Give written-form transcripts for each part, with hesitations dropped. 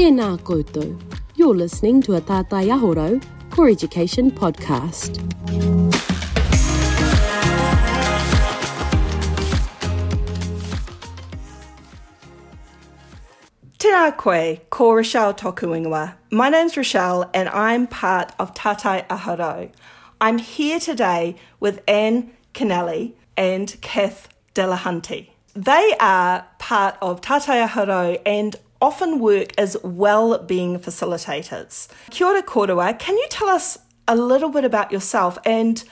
Tēnā koutou. You're listening to a Tātai Ahorau, Core Education podcast. Tēnā koe, ko Rochelle tōku ingoa. My name's Rochelle and I'm part of Tātai Ahorau. I'm here today with Anne Kenneally and Kath Delahunty. They are part of Tātai Ahorau and often work as well-being facilitators. Kia ora kōrua, can you tell us a little bit about yourself and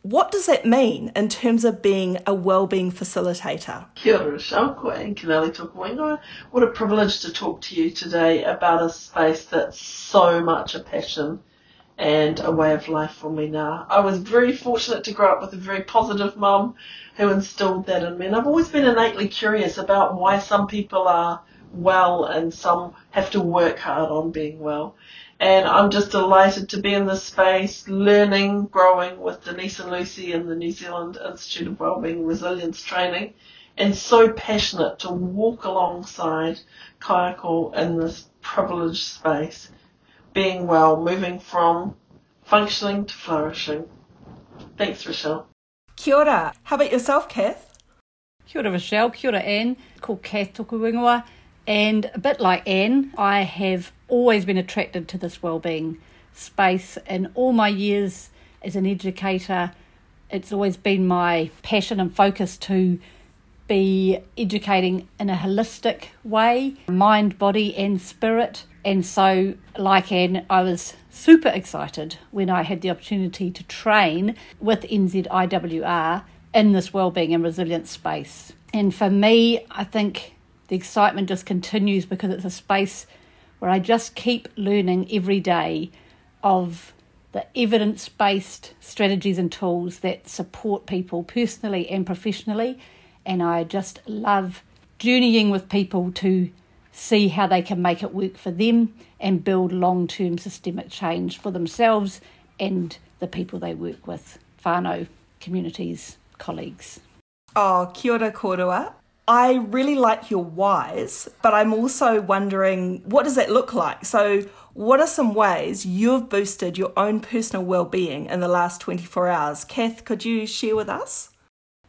what does that mean in terms of being a well-being facilitator? Kia ora, Rochelle, ko Anne Kenneally tōku ingoa. What a privilege to talk to you today about a space that's so much a passion and a way of life for me now. I was very fortunate to grow up with a very positive mum who instilled that in me. And I've always been innately curious about why some people are well and some have to work hard on being well, and I'm just delighted to be in this space learning, growing with Denise and Lucy in the New Zealand Institute of Wellbeing Resilience Training, and so passionate to walk alongside Kayako in this privileged space, being well, moving from functioning to flourishing. Thanks, Rochelle. Kia ora. How about yourself, Kath? Kia ora, Rochelle. Kia ora, Anne. Called Kath tōku ingoa. And a bit like Anne, I have always been attracted to this wellbeing space. In all my years as an educator, it's always been my passion and focus to be educating in a holistic way, mind, body and spirit. And so, like Anne, I was super excited when I had the opportunity to train with NZIWR in this wellbeing and resilience space. And for me, I think the excitement just continues because it's a space where I just keep learning every day of the evidence-based strategies and tools that support people personally and professionally. And I just love journeying with people to see how they can make it work for them and build long-term systemic change for themselves and the people they work with, whānau, communities, colleagues. Oh, kia ora kōrua. I really like your whys, but I'm also wondering, what does that look like? So what are some ways you've boosted your own personal well-being in the last 24 hours? Kath, could you share with us?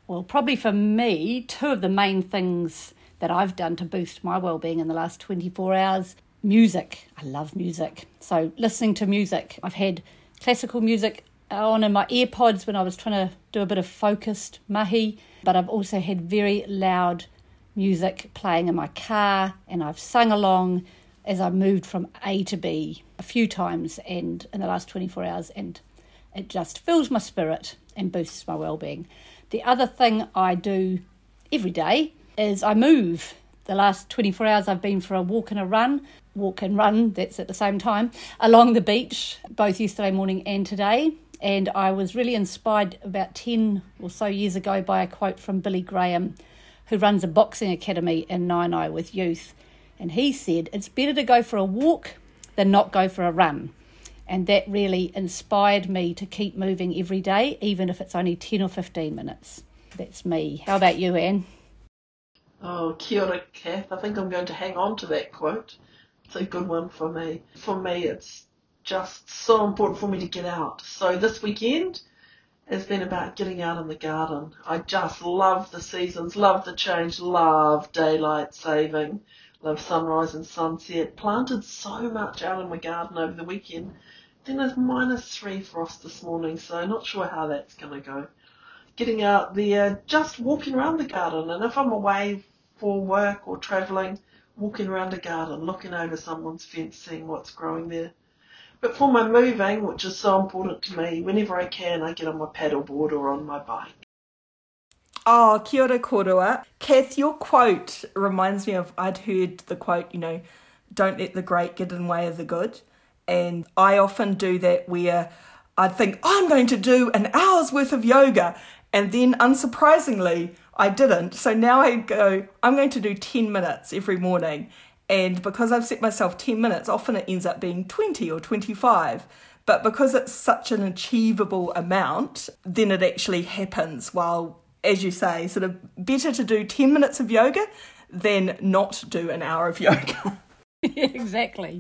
Well, probably for me, two of the main things that I've done to boost my well-being in the last 24 hours, music. I love music. So listening to music. I've had classical music on in my AirPods when I was trying to do a bit of focused mahi, but I've also had very loud music playing in my car, and I've sung along as I moved from A to B a few times and in the last 24 hours, and it just fills my spirit and boosts my wellbeing. The other thing I do every day is I move. The last 24 hours I've been for a walk and run, that's at the same time, along the beach, both yesterday morning and today. And I was really inspired about 10 or so years ago by a quote from Billy Graham, who runs a boxing academy in Nainai with youth. And he said, it's better to go for a walk than not go for a run. And that really inspired me to keep moving every day, even if it's only 10 or 15 minutes. That's me. How about you, Anne? Oh, kia ora, Kath. I think I'm going to hang on to that quote. It's a good one for me. For me, it's just so important for me to get out. So this weekend has been about getting out in the garden. I just love the seasons, love the change, love daylight saving, love sunrise and sunset. Planted so much out in my garden over the weekend. Then there's -3 frost this morning, so not sure how that's going to go. Getting out there, just walking around the garden, and if I'm away for work or travelling, walking around the garden, looking over someone's fence, seeing what's growing there. But for my moving, which is so important to me, whenever I can, I get on my paddleboard or on my bike. Oh, kia ora kōrua. Kath, your quote reminds me of, I'd heard the quote, don't let the great get in the way of the good. And I often do that where I'd think, I'm going to do an hour's worth of yoga. And then, unsurprisingly, I didn't. So now I go, I'm going to do 10 minutes every morning. And because I've set myself 10 minutes, often it ends up being 20 or 25. But because it's such an achievable amount, then it actually happens. While, as you say, sort of better to do 10 minutes of yoga than not do an hour of yoga. Exactly.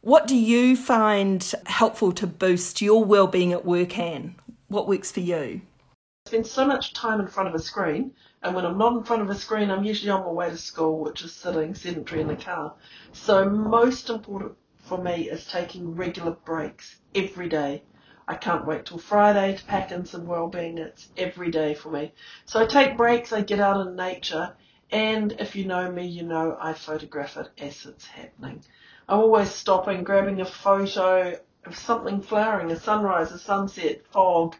What do you find helpful to boost your wellbeing at work, Anne? What works for you? I spend so much time in front of a screen, and when I'm not in front of a screen, I'm usually on my way to school, which is sitting sedentary in the car. So most important for me is taking regular breaks every day. I can't wait till Friday to pack in some wellbeing. It's every day for me. So I take breaks, I get out in nature, and if you know me, you know I photograph it as it's happening. I'm always stopping, grabbing a photo of something flowering, a sunrise, a sunset, fog,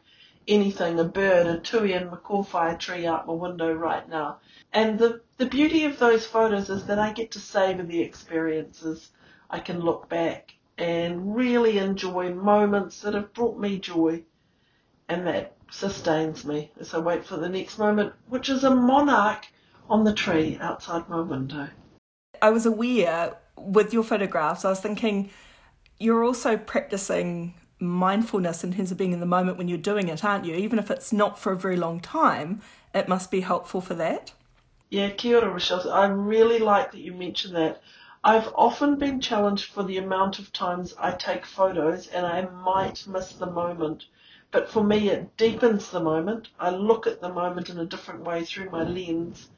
anything, a bird, a tui and mawkawhai tree out my window right now. And the beauty of those photos is that I get to savour the experiences. I can look back and really enjoy moments that have brought me joy, and that sustains me as I wait for the next moment, which is a monarch on the tree outside my window. I was aware with your photographs, I was thinking you're also practicing mindfulness in terms of being in the moment when you're doing it, aren't you? Even if it's not for a very long time, it must be helpful for that. Yeah, kia ora, Rochelle. I really like that you mentioned that. I've often been challenged for the amount of times I take photos and I might miss the moment. But for me, it deepens the moment. I look at the moment in a different way through my lens,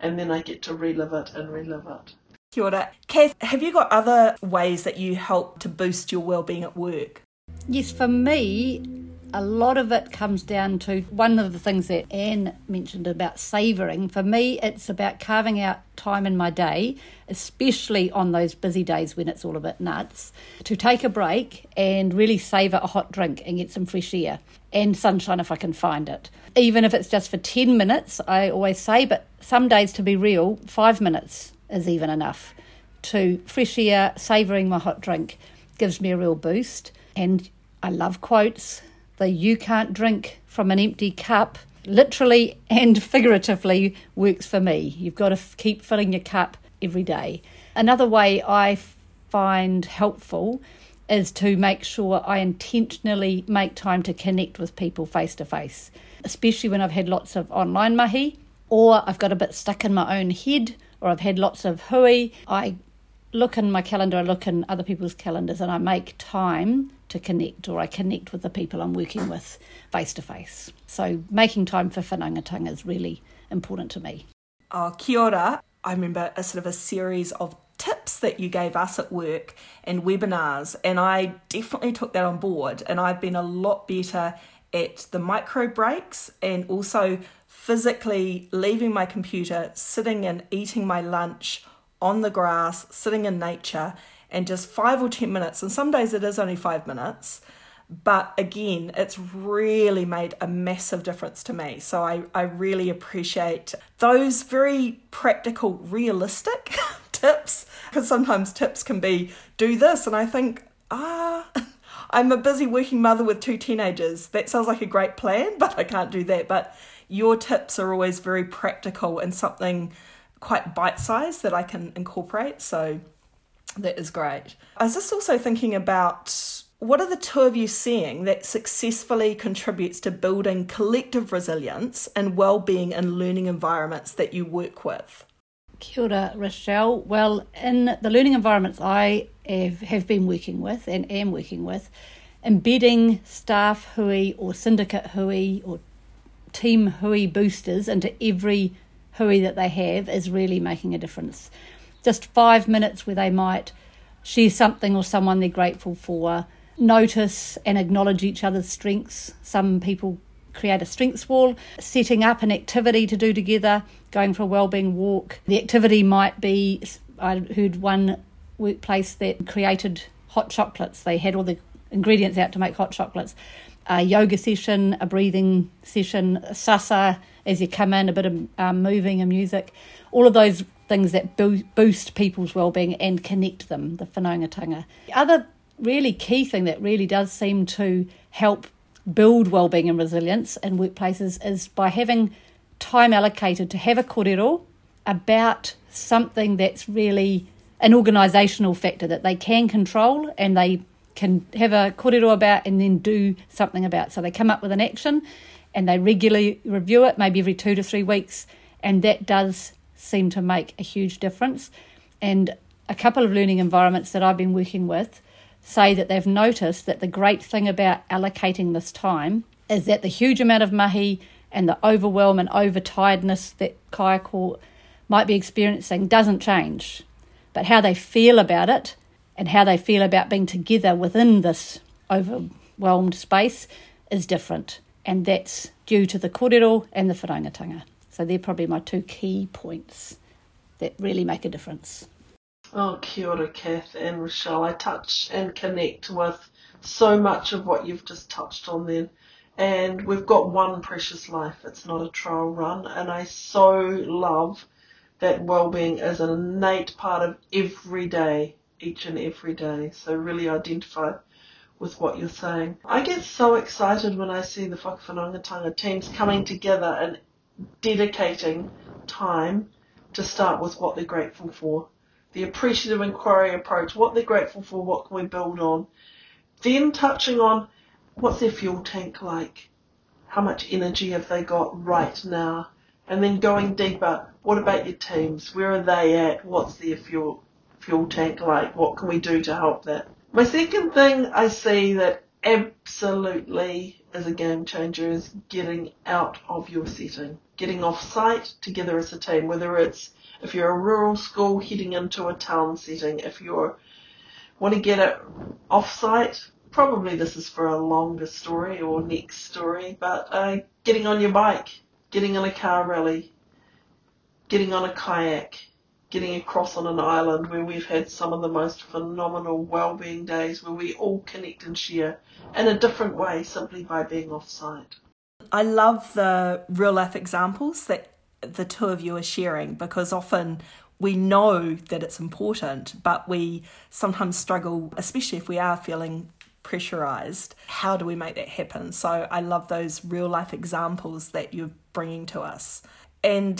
and then I get to relive it. Kia ora. Kath, have you got other ways that you help to boost your wellbeing at work? Yes, for me, a lot of it comes down to one of the things that Anne mentioned about savouring. For me, it's about carving out time in my day, especially on those busy days when it's all a bit nuts, to take a break and really savour a hot drink and get some fresh air and sunshine if I can find it. Even if it's just for 10 minutes, I always say, but some days, to be real, 5 minutes is even enough. To fresh air, savouring my hot drink gives me a real boost. And I love quotes, the "you can't drink from an empty cup" literally and figuratively works for me. You've got to keep filling your cup every day. Another way I find helpful is to make sure I intentionally make time to connect with people face to face, especially when I've had lots of online mahi, or I've got a bit stuck in my own head, or I've had lots of hui. I look in my calendar, I look in other people's calendars, and I make time to connect, or I connect with the people I'm working with face to face. So making time for whanangatanga is really important to me. Oh, kia ora. I remember a series of tips that you gave us at work and webinars, and I definitely took that on board, and I've been a lot better at the micro breaks and also physically leaving my computer, sitting and eating my lunch on the grass, sitting in nature, and just 5 or 10 minutes, and some days it is only 5 minutes, but again, it's really made a massive difference to me. So I really appreciate those very practical, realistic tips, because sometimes tips can be, do this, and I think, I'm a busy working mother with 2 teenagers. That sounds like a great plan, but I can't do that. But your tips are always very practical and something quite bite-sized that I can incorporate, so that is great. I was just also thinking about, what are the two of you seeing that successfully contributes to building collective resilience and wellbeing in learning environments that you work with? Kia ora, Rochelle. Well, in the learning environments I have been working with and am working with, embedding staff hui or syndicate hui or team hui boosters into every hui that they have is really making a difference. Just 5 minutes where they might share something or someone they're grateful for, notice and acknowledge each other's strengths. Some people create a strengths wall, setting up an activity to do together, going for a wellbeing walk. The activity might be, I heard one workplace that created hot chocolates. They had all the ingredients out to make hot chocolates. A yoga session, a breathing session, a sasa as you come in, a bit of moving and music, all of those things that boost people's wellbeing and connect them, the whanaungatanga. The other really key thing that really does seem to help build wellbeing and resilience in workplaces is by having time allocated to have a kōrero about something that's really an organisational factor that they can control, and they can have a kōrero about and then do something about. So they come up with an action and they regularly review it, maybe every 2 to 3 weeks, and that does seem to make a huge difference. And a couple of learning environments that I've been working with say that they've noticed that the great thing about allocating this time is that the huge amount of mahi and the overwhelm and overtiredness that kayako might be experiencing doesn't change. But how they feel about it and how they feel about being together within this overwhelmed space is different. And that's due to the kōrero and the whārangatanga. So they're probably my two key points that really make a difference. Oh, kia ora, Kath and Rochelle. I touch and connect with so much of what you've just touched on then. And we've got one precious life. It's not a trial run. And I so love that wellbeing is an innate part of every day, each and every day. So really identify with what you're saying. I get so excited when I see the whakawhārangatanga teams coming together and dedicating time to start with what they're grateful for. The appreciative inquiry approach, what they're grateful for, what can we build on. Then touching on what's their fuel tank like, how much energy have they got right now, and then going deeper, what about your teams, where are they at, what's their fuel tank like, what can we do to help that. My second thing I see that absolutely is a game changer is getting out of your setting, getting off site together as a team, whether it's if you're a rural school heading into a town setting, if you want to get it off site. Probably this is for a longer story or next story, but getting on your bike, getting on a car rally, getting on a kayak, getting across on an island where we've had some of the most phenomenal wellbeing days where we all connect and share in a different way simply by being off-site. I love the real-life examples that the two of you are sharing, because often we know that it's important, but we sometimes struggle, especially if we are feeling pressurized. How do we make that happen? So I love those real life examples that you're bringing to us. And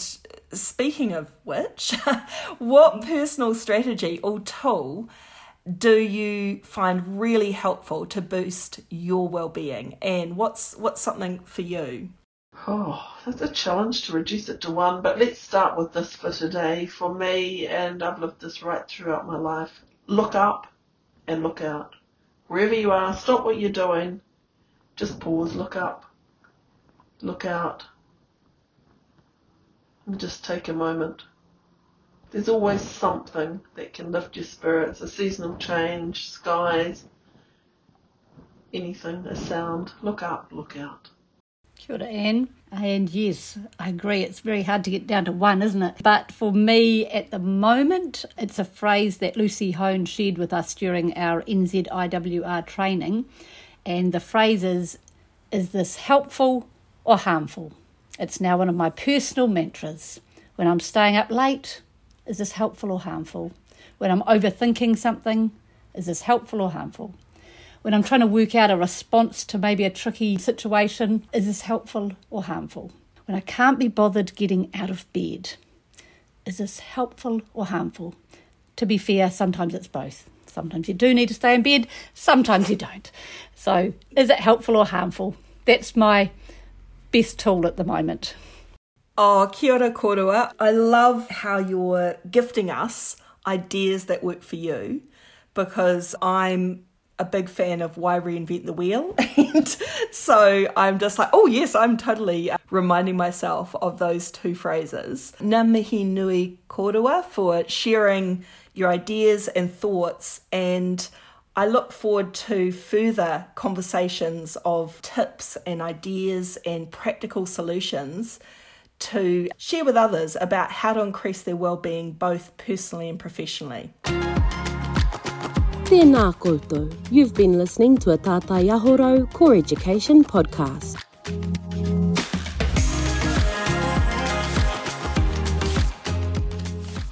speaking of which, what personal strategy or tool do you find really helpful to boost your well-being? And what's something for you? Oh, that's a challenge to reduce it to one, but let's start with this for today. For me, and I've lived this right throughout my life, look up and look out. Wherever you are, stop what you're doing, just pause, look up, look out, and just take a moment. There's always something that can lift your spirits, a seasonal change, skies, anything, a sound. Look up, look out. Kia ora, Anne. And yes, I agree, it's very hard to get down to one, isn't it? But for me at the moment, it's a phrase that Lucy Hone shared with us during our NZIWR training. And the phrase is this helpful or harmful? It's now one of my personal mantras. When I'm staying up late, is this helpful or harmful? When I'm overthinking something, is this helpful or harmful? When I'm trying to work out a response to maybe a tricky situation, is this helpful or harmful? When I can't be bothered getting out of bed, is this helpful or harmful? To be fair, sometimes it's both. Sometimes you do need to stay in bed, sometimes you don't. So is it helpful or harmful? That's my best tool at the moment. Oh, kia ora kōrua. I love how you're gifting us ideas that work for you, because I'm a big fan of why reinvent the wheel. And so I'm just like, oh yes, I'm totally reminding myself of those two phrases. Ngā mihi nui kōrua for sharing your ideas and thoughts. And I look forward to further conversations of tips and ideas and practical solutions to share with others about how to increase their wellbeing both personally and professionally. Tēnā koutou. You've been listening to a Tātai Ahorau Core Education podcast.